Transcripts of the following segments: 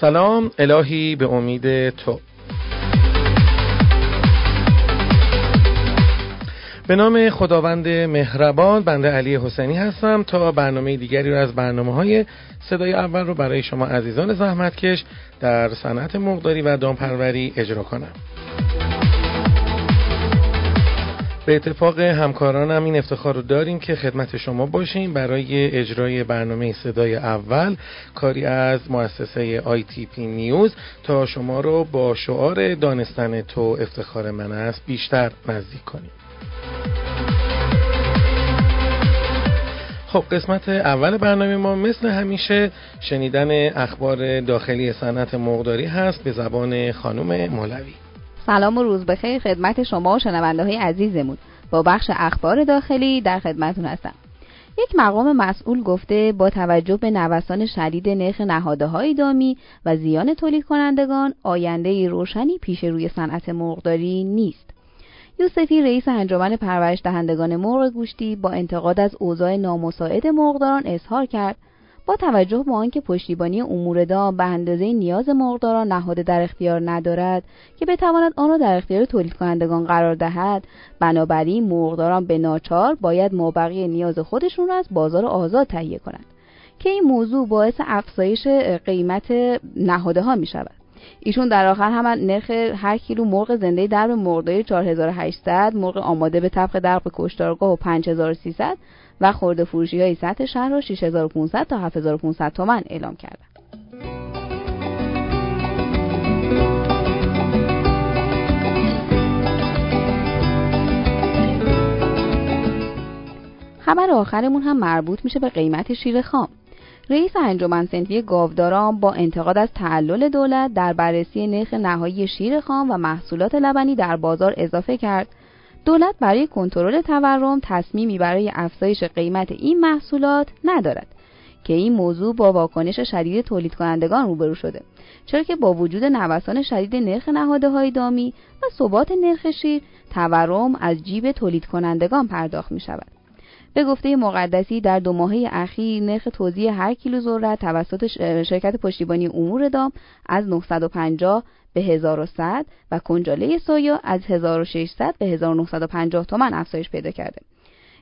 سلام، الهی به امید تو. به نام خداوند مهربان، بنده علی حسینی هستم تا برنامه دیگری رو از برنامه‌های صدای اول رو برای شما عزیزان زحمتکش در صنعت مرغداری و دامپروری اجرا کنم. به اتفاق همکارانم این افتخار رو داریم که خدمت شما باشیم برای اجرای برنامه صدای اول، کاری از مؤسسه ITP News، تا شما رو با شعار دانستن تو افتخار من است بیشتر نزدیک کنیم. خب، قسمت اول برنامه ما مثل همیشه شنیدن اخبار داخلی صنعت مرغداری هست به زبان خانم مولوی. سلام و روز بخیر خدمت شما و شنونده‌های عزیزمون. با بخش اخبار داخلی در خدمتتون هستم. یک مقام مسئول گفته با توجه به نوسان شدید نرخ نهاده‌های دامی و زیان تولید کنندگان، آینده‌ای روشنی پیش روی صنعت مرغداری نیست. یوسفی رئیس انجمن پرورش دهندگان مرغ گوشتی با انتقاد از اوضاع نامساعد مرغداران اظهار کرد: با توجه به آنکه پشتیبانی امور دام به اندازه نیاز مرغداران نهاد در اختیار ندارد که بتواند آن را در اختیار تولید کنندگان قرار دهد، بنابراین مرغداران به ناچار باید مابقی نیاز خودشون را از بازار آزاد تهیه کنند که این موضوع باعث افزایش قیمت نهادها می شود. ایشون در آخر هم نرخ هر کیلو مرغ زنده در مرغداری 4800، مرغ آماده به طبخ در کشتارگاه 5300 و خرده فروشی های سطح شهر را 6500 تا 7500 تومان اعلام کردن. خبر آخرمون هم مربوط میشه به قیمت شیر خام. رئیس انجمن صنفی گاوداران با انتقاد از تعلل دولت در بررسی نرخ نهایی شیر خام و محصولات لبنی در بازار اضافه کرد: دولت برای کنترل تورم تصمیمی برای افزایش قیمت این محصولات ندارد که این موضوع با واکنش شدید تولید کنندگان روبرو شده، چرا که با وجود نوسان شدید نرخ نهادهای دامی و ثبات نرخ شیر، تورم از جیب تولید کنندگان پرداخت می شود. به گفته مقدسی، در دو ماهه اخیر نرخ توزیع هر کیلو ذرت توسط شرکت پشتیبانی امور دام از 950 به 1100 و کنجاله سویا از 1600 به 1950 تومان افزایش پیدا کرده.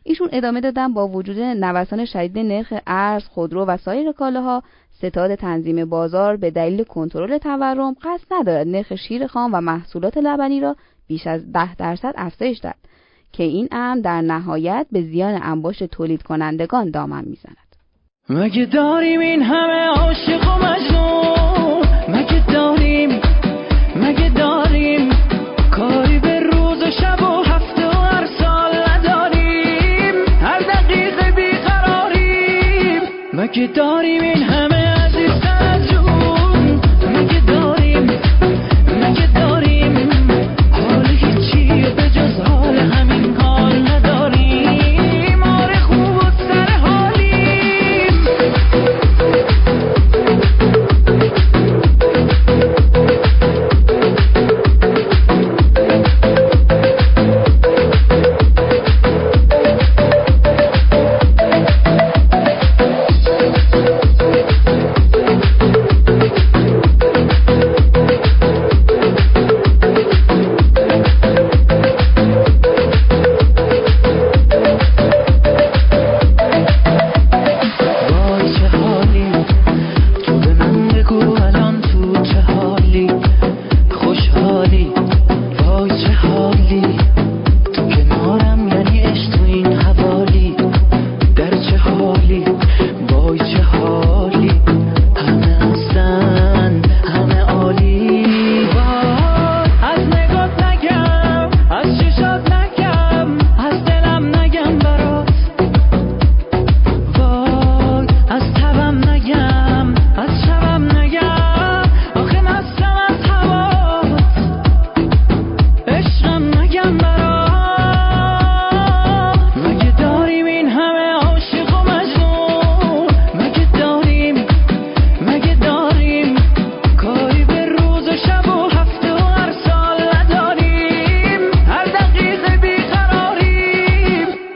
ایشون ادامه دادن: با وجود نوسان شدید نرخ ارز، خودرو و سایر کالاها، ستاد تنظیم بازار به دلیل کنترل تورم قصد ندارد نرخ شیر خام و محصولات لبنی را بیش از 10% افزایش دهد که این امر در نهایت به زیان انباشت تولید کنندگان دامن میزند. مگه داریم این همه عاشق و مجنون؟ مگه داریم کاری به روز و شب و هفته و هر سال نداریم؟ هر دقیقه بیقراریم. مگه داریم این همه عزیزتر جون؟ مگه داریم حال هیچی به جز حال همین حال نداریم؟ آره خوب و سر حالیم.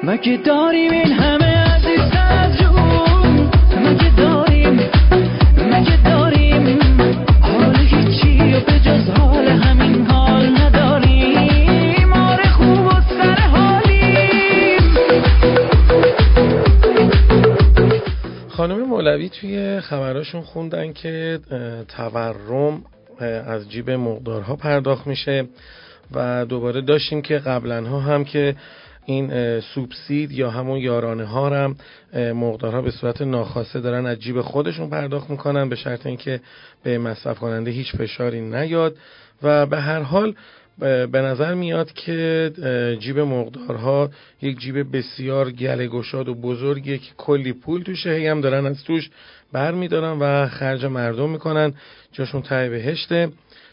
مگه داریم اولوی توی خبراشون خوندن که تورم از جیب مقدارها پرداخت میشه و دوباره داشتیم که قبلن ها هم که این سوبسید یا همون یارانه ها هم مقدارها به صورت ناخواسته دارن از جیب خودشون پرداخت میکنن به شرط اینکه به مصرف کننده هیچ فشاری نیاد و به هر حال به نظر میاد که جیب مقدارها یک جیب بسیار گله گشاد و بزرگیه که کلی پول توشه هم دارن از توش بر میدارن و خرج مردم میکنن، جاشون ته بهشته.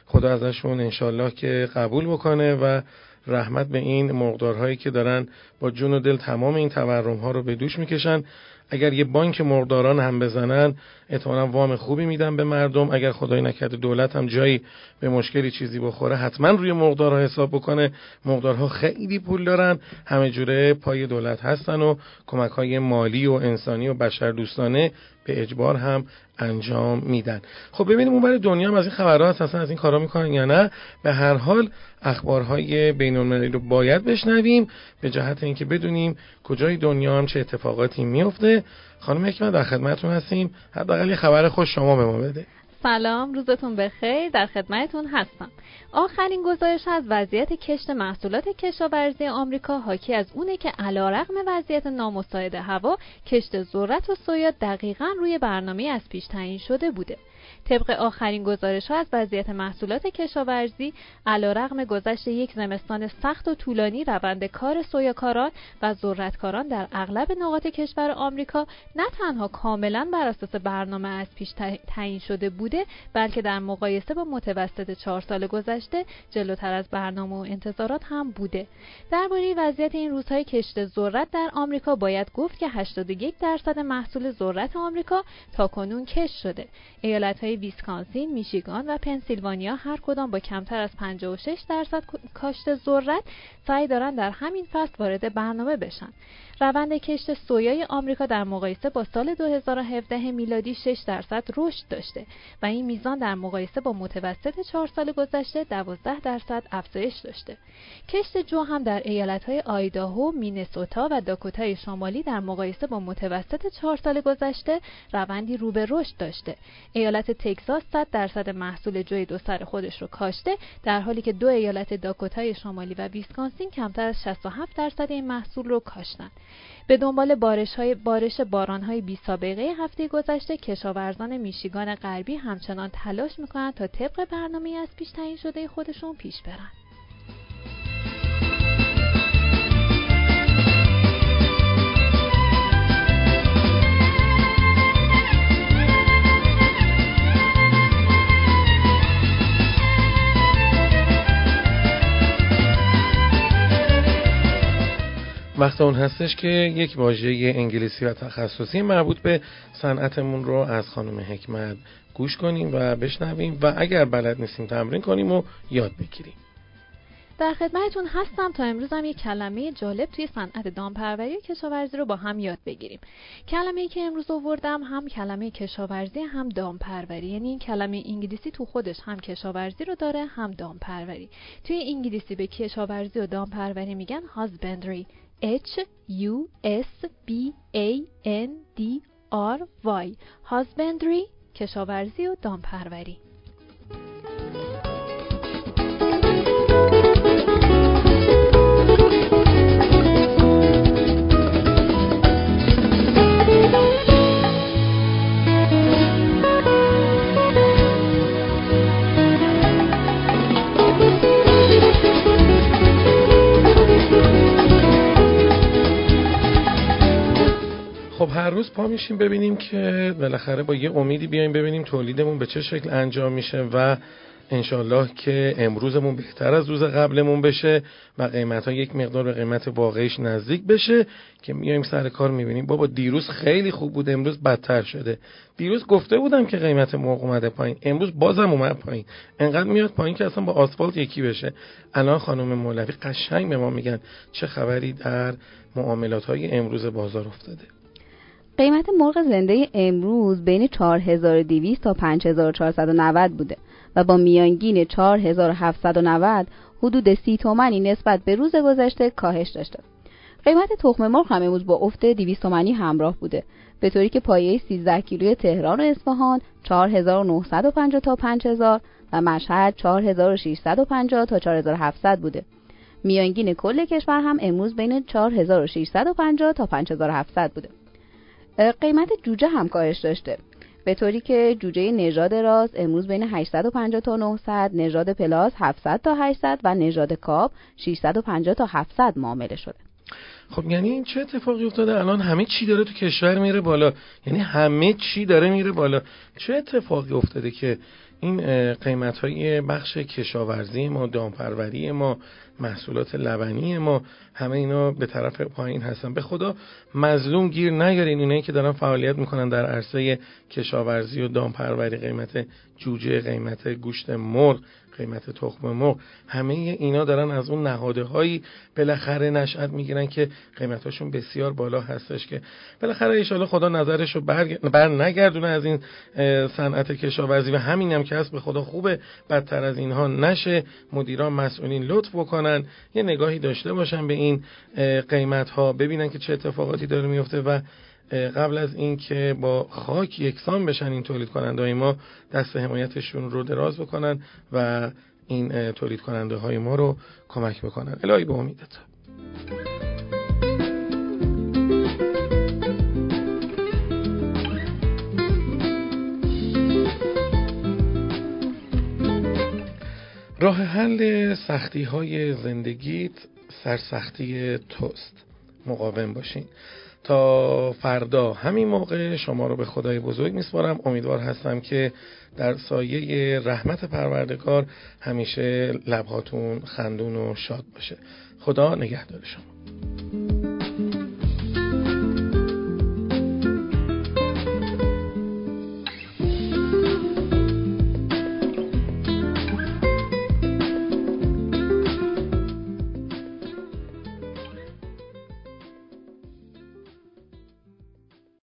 خدا ازشون انشالله که قبول بکنه و رحمت به این مقدارهایی که دارن با جون و دل تمام این تورم‌ها رو به دوش میکشن. اگر یه بانک مقداران هم بزنن احتمالاً وام خوبی میدن به مردم. اگر خدای نکرده دولت هم جایی به مشکلی چیزی بخوره حتما روی مقدارها حساب بکنه. مقدارها خیلی پول دارن، همه جوره پای دولت هستن و کمک‌های مالی و انسانی و بشردوستانه به اجبار هم انجام میدن. خب ببینیم اون برای دنیا هم از این خبرها هست، اصلا از این کارا میکنن یا نه. به هر حال اخبارهای بین‌المللی رو باید بشنویم به جهت اینکه بدونیم کجای دنیا هم چه اتفاقاتی میفته. خانم حکمت در خدمتتون هستیم، حداقل یه خبر خوش شما به ما بده. سلام، روزتون بخیر، در خدمتتون هستم. آخرین گزارش از وضعیت کشت محصولات کشاورزی آمریکا حاکی از اونه که علیرغم وضعیت نامساعد هوا، کشت ذرت و سویا دقیقاً روی برنامه از پیش تعیین شده بوده. طبق آخرین گزارش‌ها از وضعیت محصولات کشاورزی، علیرغم گذشت یک زمستان سخت و طولانی، روند کار سویاکاران و ذرتکاران در اغلب نقاط کشور آمریکا نه تنها کاملاً بر اساس برنامه از پیش تعیین شده بوده، بلکه در مقایسه با متوسط 4 سال گذشته جلوتر از برنامه و انتظارات هم بوده. درباره وضعیت این روزهای کشت ذرت در آمریکا باید گفت که 81% محصول ذرت آمریکا تاکنون کشت شده. ایالت‌های ویسکانسین، میشیگان و پنسیلوانیا هر کدام با کمتر از 56% کاشت ذرت سعی دارن در همین فصل وارد برنامه بشن. روند کشت سویای آمریکا در مقایسه با سال 2017 میلادی 6% رشد داشته و این میزان در مقایسه با متوسط 4 سال گذشته 12% افزایش داشته. کشت جو هم در ایالت‌های آیداهو، مینه‌سوتا و داکوتای شمالی در مقایسه با متوسط 4 سال گذشته روندی رو به رشد داشته. ایالت تگزاس 100% محصول جوی دو سر خودش رو کاشته، در حالی که دو ایالت داکوتای شمالی و ویسکانسین کمتر از 67% این محصول رو کاشتن. به دنبال بارش باران‌های بی‌سابقه هفته گذشته، کشاورزان میشیگان غربی همچنان تلاش می‌کنند تا طبق برنامه‌ای از پیش تعیین شده خودشون پیش برن. وقت اون هستش که یک واژه انگلیسی و تخصصی مربوط به صنعتمون رو از خانم حکمت گوش کنیم و بشنویم و اگر بلد نیستیم تمرین کنیم و یاد بگیریم. در خدمتتون هستم تا امروز هم یک کلمه جالب توی صنعت دامپروری و کشاورزی رو با هم یاد بگیریم. کلمه‌ای که امروز آوردم هم کلمه کشاورزی هم دامپروری، یعنی این کلمه انگلیسی تو خودش هم کشاورزی رو داره هم دامپروری. توی انگلیسی به کشاورزی و دامپروری میگن husbandry. husbandry husbandry کشاورزی و دامپروری. خب هر روز پا میشیم ببینیم که بالاخره با یه امیدی بیایم ببینیم تولیدمون به چه شکل انجام میشه و انشالله که امروزمون بهتر از روز قبلمون بشه و قیمت‌ها یک مقدار به قیمت واقعیش نزدیک بشه که میایم سر کار میبینیم بابا دیروز خیلی خوب بود امروز بدتر شده. دیروز گفته بودم که قیمت مرغ اومده پایین، امروز بازم اومد پایین، انقدر میاد پایین که اصلا با آسفالت یکی بشه. الان خانم مولوی قشنگ به ما میگن چه خبری در معاملات‌های امروز بازار افتاده. قیمت مرغ زنده امروز بین 4200 تا 5490 بوده و با میانگین 4790 حدود 30 تومانی نسبت به روز گذشته کاهش داشته. قیمت تخم مرغ هم امروز با افت 200 تومانی همراه بوده، به طوری که پایه 13 کیلوی تهران و اصفهان 4950 تا 5000 و مشهد 4650 تا 4700 بوده. میانگین کل کشور هم امروز بین 4650 تا 5700 بوده. قیمت جوجه هم کاهش داشته، به طوری که جوجه نژاد راس امروز بین 850 تا 900، نژاد پلاس 700 تا 800 و نژاد کاب 650 تا 700 معامله شده. خب یعنی این چه اتفاقی افتاده؟ الان همه چی داره تو کشور میره بالا، یعنی همه چی داره میره بالا. چه اتفاقی افتاده که این قیمت‌های بخش کشاورزی ما، دامپروری ما، محصولات لبنی ما، همه اینا به طرف پایین هستن؟ به خدا مظلوم گیر نیارین. اونایی که دارن فعالیت میکنن در عرصه کشاورزی و دامپروری، قیمت جوجه، قیمت گوشت مرغ، قیمت تخم مرغ، همه اینا دارن از اون نهادهایی بالاخره نشأت میگیرن که قیمتاشون بسیار بالا هستش، که بالاخره ان شاءالله خدا نظرشو بر نگردونه از این صنعت کشاورزی. و همینم که هست به خدا خوبه بدتر از اینها نشه. مدیران، مسئولین لطف بکنن، یه نگاهی داشته باشن به این قیمت ها، ببینن که چه اتفاقاتی داره میفته و قبل از این که با خاک یکسان بشن این تولید کننده ما، دست حمایتشون رو دراز بکنن و این تولید کننده های ما رو کمک بکنن. الهی به امیدت. راه حل سختی های زندگیت سرسختی توست. مقاوم باشین. تا فردا همین موقع شما رو به خدای بزرگ میسپارم. امیدوار هستم که در سایه رحمت پروردگار همیشه لبهاتون خندون و شاد باشه. خدا نگهدار شما.